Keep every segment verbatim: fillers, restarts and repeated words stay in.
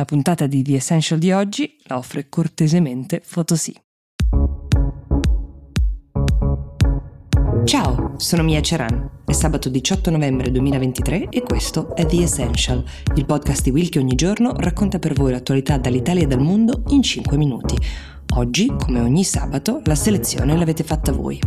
La puntata di The Essential di oggi la offre cortesemente PhotoSì. Ciao, sono Mia Ceran. È sabato diciotto novembre duemilaventitré e questo è The Essential, il podcast di Will che ogni giorno racconta per voi l'attualità dall'Italia e dal mondo in cinque minuti. Oggi, come ogni sabato, la selezione l'avete fatta voi.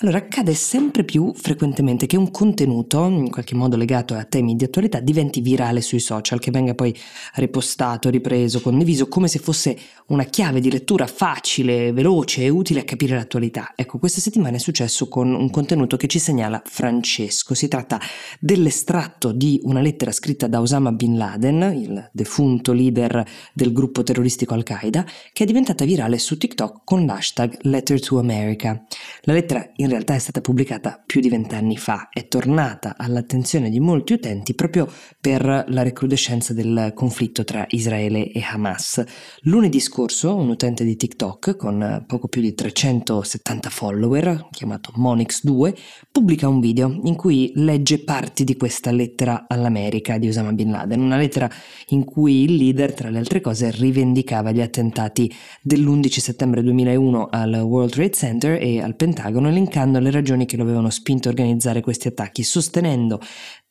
Allora, accade sempre più frequentemente che un contenuto, in qualche modo legato a temi di attualità, diventi virale sui social, che venga poi ripostato, ripreso, condiviso, come se fosse una chiave di lettura facile, veloce e utile a capire l'attualità. Ecco, questa settimana è successo con un contenuto che ci segnala Francesco. Si tratta dell'estratto di una lettera scritta da Osama Bin Laden, il defunto leader del gruppo terroristico Al-Qaeda, che è diventata virale su TikTok con l'hashtag Letter to America. La lettera in In realtà è stata pubblicata più di vent'anni fa, è tornata all'attenzione di molti utenti proprio per la recrudescenza del conflitto tra Israele e Hamas. Lunedì scorso un utente di TikTok con poco più di trecentosettanta follower, chiamato Monix due, pubblica un video in cui legge parti di questa lettera all'America di Osama Bin Laden, una lettera in cui il leader, tra le altre cose, rivendicava gli attentati dell'undici settembre duemilauno al World Trade Center e al Pentagono, le ragioni che lo avevano spinto a organizzare questi attacchi, sostenendo,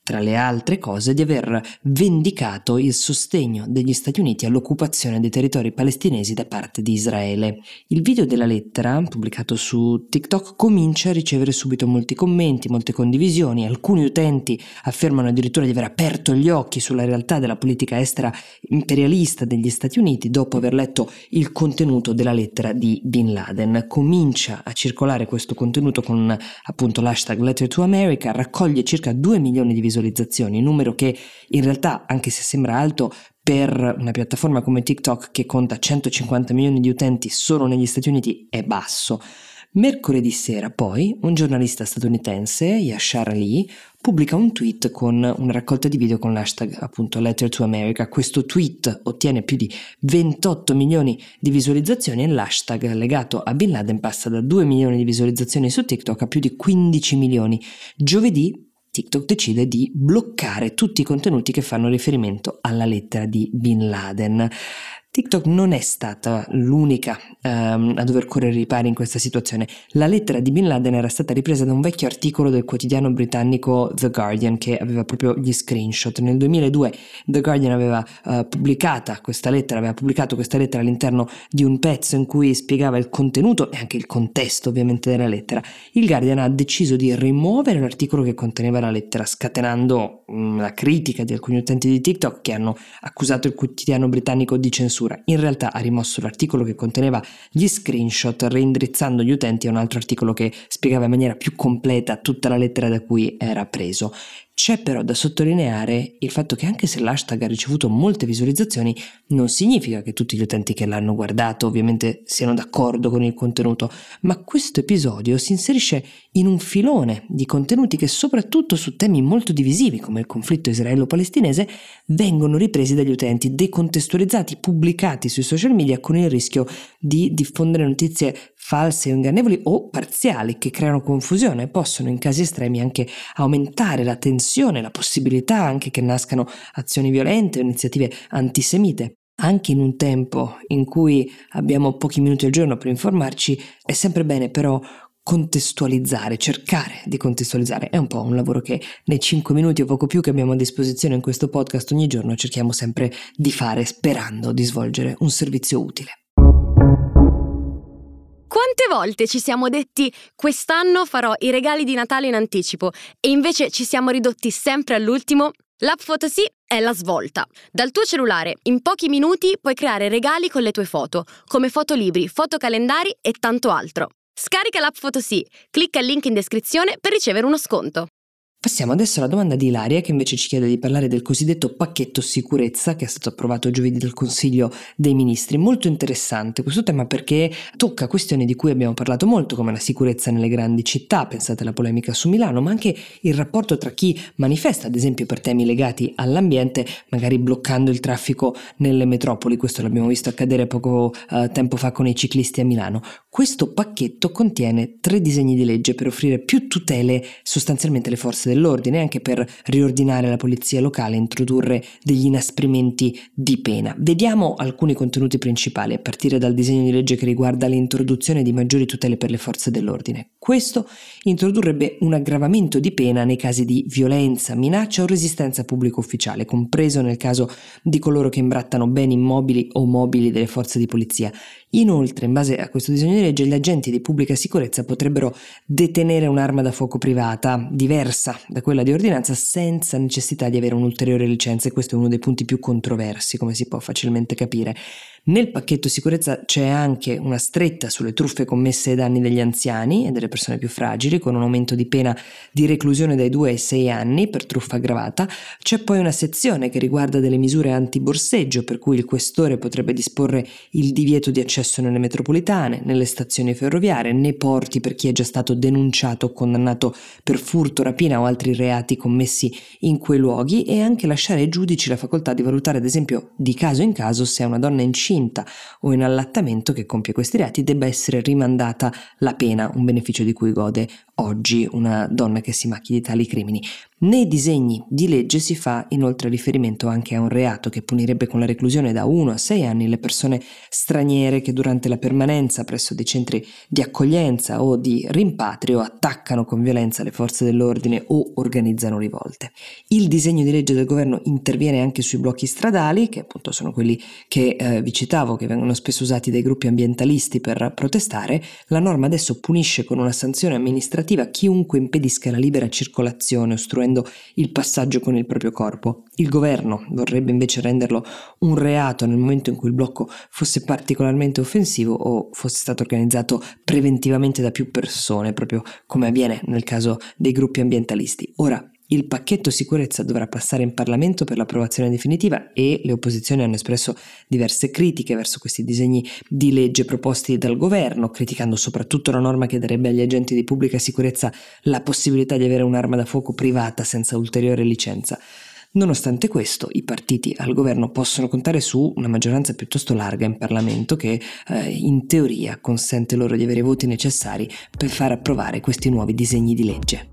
tra le altre cose, di aver vendicato il sostegno degli Stati Uniti all'occupazione dei territori palestinesi da parte di Israele. Il video della lettera, pubblicato su TikTok, comincia a ricevere subito molti commenti, molte condivisioni. Alcuni utenti affermano addirittura di aver aperto gli occhi sulla realtà della politica estera imperialista degli Stati Uniti dopo aver letto il contenuto della lettera di Bin Laden. Comincia a circolare questo contenuto con appunto l'hashtag Letter to America, raccoglie circa due milioni di visualizzazioni, numero che in realtà, anche se sembra alto, per una piattaforma come TikTok che conta centocinquanta milioni di utenti solo negli Stati Uniti è basso. Mercoledì sera poi un giornalista statunitense, Yashar Lee, pubblica un tweet con una raccolta di video con l'hashtag appunto Letter to America. Questo tweet ottiene più di ventotto milioni di visualizzazioni e l'hashtag legato a Bin Laden passa da due milioni di visualizzazioni su TikTok a più di quindici milioni. Giovedì TikTok decide di bloccare tutti i contenuti che fanno riferimento alla lettera di Bin Laden. TikTok non è stata l'unica ehm, a dover correre i ripari in questa situazione. La lettera di Bin Laden era stata ripresa da un vecchio articolo del quotidiano britannico The Guardian, che aveva proprio gli screenshot. Nel duemiladue The Guardian aveva eh, pubblicata questa lettera, aveva pubblicato questa lettera all'interno di un pezzo in cui spiegava il contenuto e anche il contesto ovviamente della lettera. Il Guardian ha deciso di rimuovere l'articolo che conteneva la lettera, scatenando mh, la critica di alcuni utenti di TikTok che hanno accusato il quotidiano britannico di censura. In realtà ha rimosso l'articolo che conteneva gli screenshot, reindirizzando gli utenti a un altro articolo che spiegava in maniera più completa tutta la lettera da cui era preso. C'è però da sottolineare il fatto che anche se l'hashtag ha ricevuto molte visualizzazioni, non significa che tutti gli utenti che l'hanno guardato ovviamente siano d'accordo con il contenuto, ma questo episodio si inserisce in un filone di contenuti che, soprattutto su temi molto divisivi come il conflitto israelo-palestinese, vengono ripresi dagli utenti, decontestualizzati, pubblicati sui social media con il rischio di diffondere notizie false o ingannevoli o parziali che creano confusione e possono in casi estremi anche aumentare la tensione, la possibilità anche che nascano azioni violente o iniziative antisemite. Anche in un tempo in cui abbiamo pochi minuti al giorno per informarci, è sempre bene però contestualizzare, cercare di contestualizzare. È un po' un lavoro che nei cinque minuti o poco più che abbiamo a disposizione in questo podcast ogni giorno cerchiamo sempre di fare, sperando di svolgere un servizio utile. Quante volte ci siamo detti quest'anno farò i regali di Natale in anticipo e invece ci siamo ridotti sempre all'ultimo? L'app PhotoSì è la svolta. Dal tuo cellulare in pochi minuti puoi creare regali con le tue foto, come fotolibri, fotocalendari e tanto altro. Scarica l'app PhotoSì, clicca il link in descrizione per ricevere uno sconto. Passiamo adesso alla domanda di Ilaria, che invece ci chiede di parlare del cosiddetto pacchetto sicurezza che è stato approvato giovedì dal Consiglio dei Ministri. Molto interessante questo tema perché tocca questioni di cui abbiamo parlato molto, come la sicurezza nelle grandi città, pensate alla polemica su Milano, ma anche il rapporto tra chi manifesta, ad esempio per temi legati all'ambiente, magari bloccando il traffico nelle metropoli. Questo l'abbiamo visto accadere poco eh, tempo fa con i ciclisti a Milano. Questo pacchetto contiene tre disegni di legge per offrire più tutele sostanzialmente alle forze dell'ordine, anche per riordinare la polizia locale e introdurre degli inasprimenti di pena. Vediamo alcuni contenuti principali, a partire dal disegno di legge che riguarda l'introduzione di maggiori tutele per le forze dell'ordine. Questo introdurrebbe un aggravamento di pena nei casi di violenza, minaccia o resistenza a pubblico ufficiale, compreso nel caso di coloro che imbrattano beni immobili o mobili delle forze di polizia. Inoltre, in base a questo disegno di legge, gli agenti di pubblica sicurezza potrebbero detenere un'arma da fuoco privata diversa da quella di ordinanza senza necessità di avere un'ulteriore licenza, e questo è uno dei punti più controversi, come si può facilmente capire. Nel pacchetto sicurezza c'è anche una stretta sulle truffe commesse ai danni degli anziani e delle persone più fragili, con un aumento di pena di reclusione dai due ai sei anni per truffa aggravata. C'è poi una sezione che riguarda delle misure antiborseggio, per cui il questore potrebbe disporre il divieto di accesso nelle metropolitane, nelle stazioni ferroviarie, nei porti per chi è già stato denunciato o condannato per furto, rapina o altri reati commessi in quei luoghi, e anche lasciare ai giudici la facoltà di valutare, ad esempio, di caso in caso, se è una donna incinta o in allattamento che compie questi reati debba essere rimandata la pena, un beneficio di cui gode oggi una donna che si macchi di tali crimini. Nei disegni di legge si fa inoltre riferimento anche a un reato che punirebbe con la reclusione da uno a sei anni le persone straniere che durante la permanenza presso dei centri di accoglienza o di rimpatrio attaccano con violenza le forze dell'ordine o organizzano rivolte. Il disegno di legge del governo interviene anche sui blocchi stradali, che appunto sono quelli che eh, vi citavo, che vengono spesso usati dai gruppi ambientalisti per protestare. La norma adesso punisce con una sanzione amministrativa chiunque impedisca la libera circolazione, ostruendo il passaggio con il proprio corpo. Il governo vorrebbe invece renderlo un reato nel momento in cui il blocco fosse particolarmente offensivo o fosse stato organizzato preventivamente da più persone, proprio come avviene nel caso dei gruppi ambientalisti. Ora, il pacchetto sicurezza dovrà passare in Parlamento per l'approvazione definitiva e le opposizioni hanno espresso diverse critiche verso questi disegni di legge proposti dal governo, criticando soprattutto la norma che darebbe agli agenti di pubblica sicurezza la possibilità di avere un'arma da fuoco privata senza ulteriore licenza. Nonostante questo, i partiti al governo possono contare su una maggioranza piuttosto larga in Parlamento che eh, in teoria consente loro di avere i voti necessari per far approvare questi nuovi disegni di legge.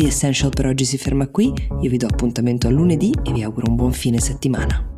The Essential per oggi si ferma qui, io vi do appuntamento a lunedì e vi auguro un buon fine settimana.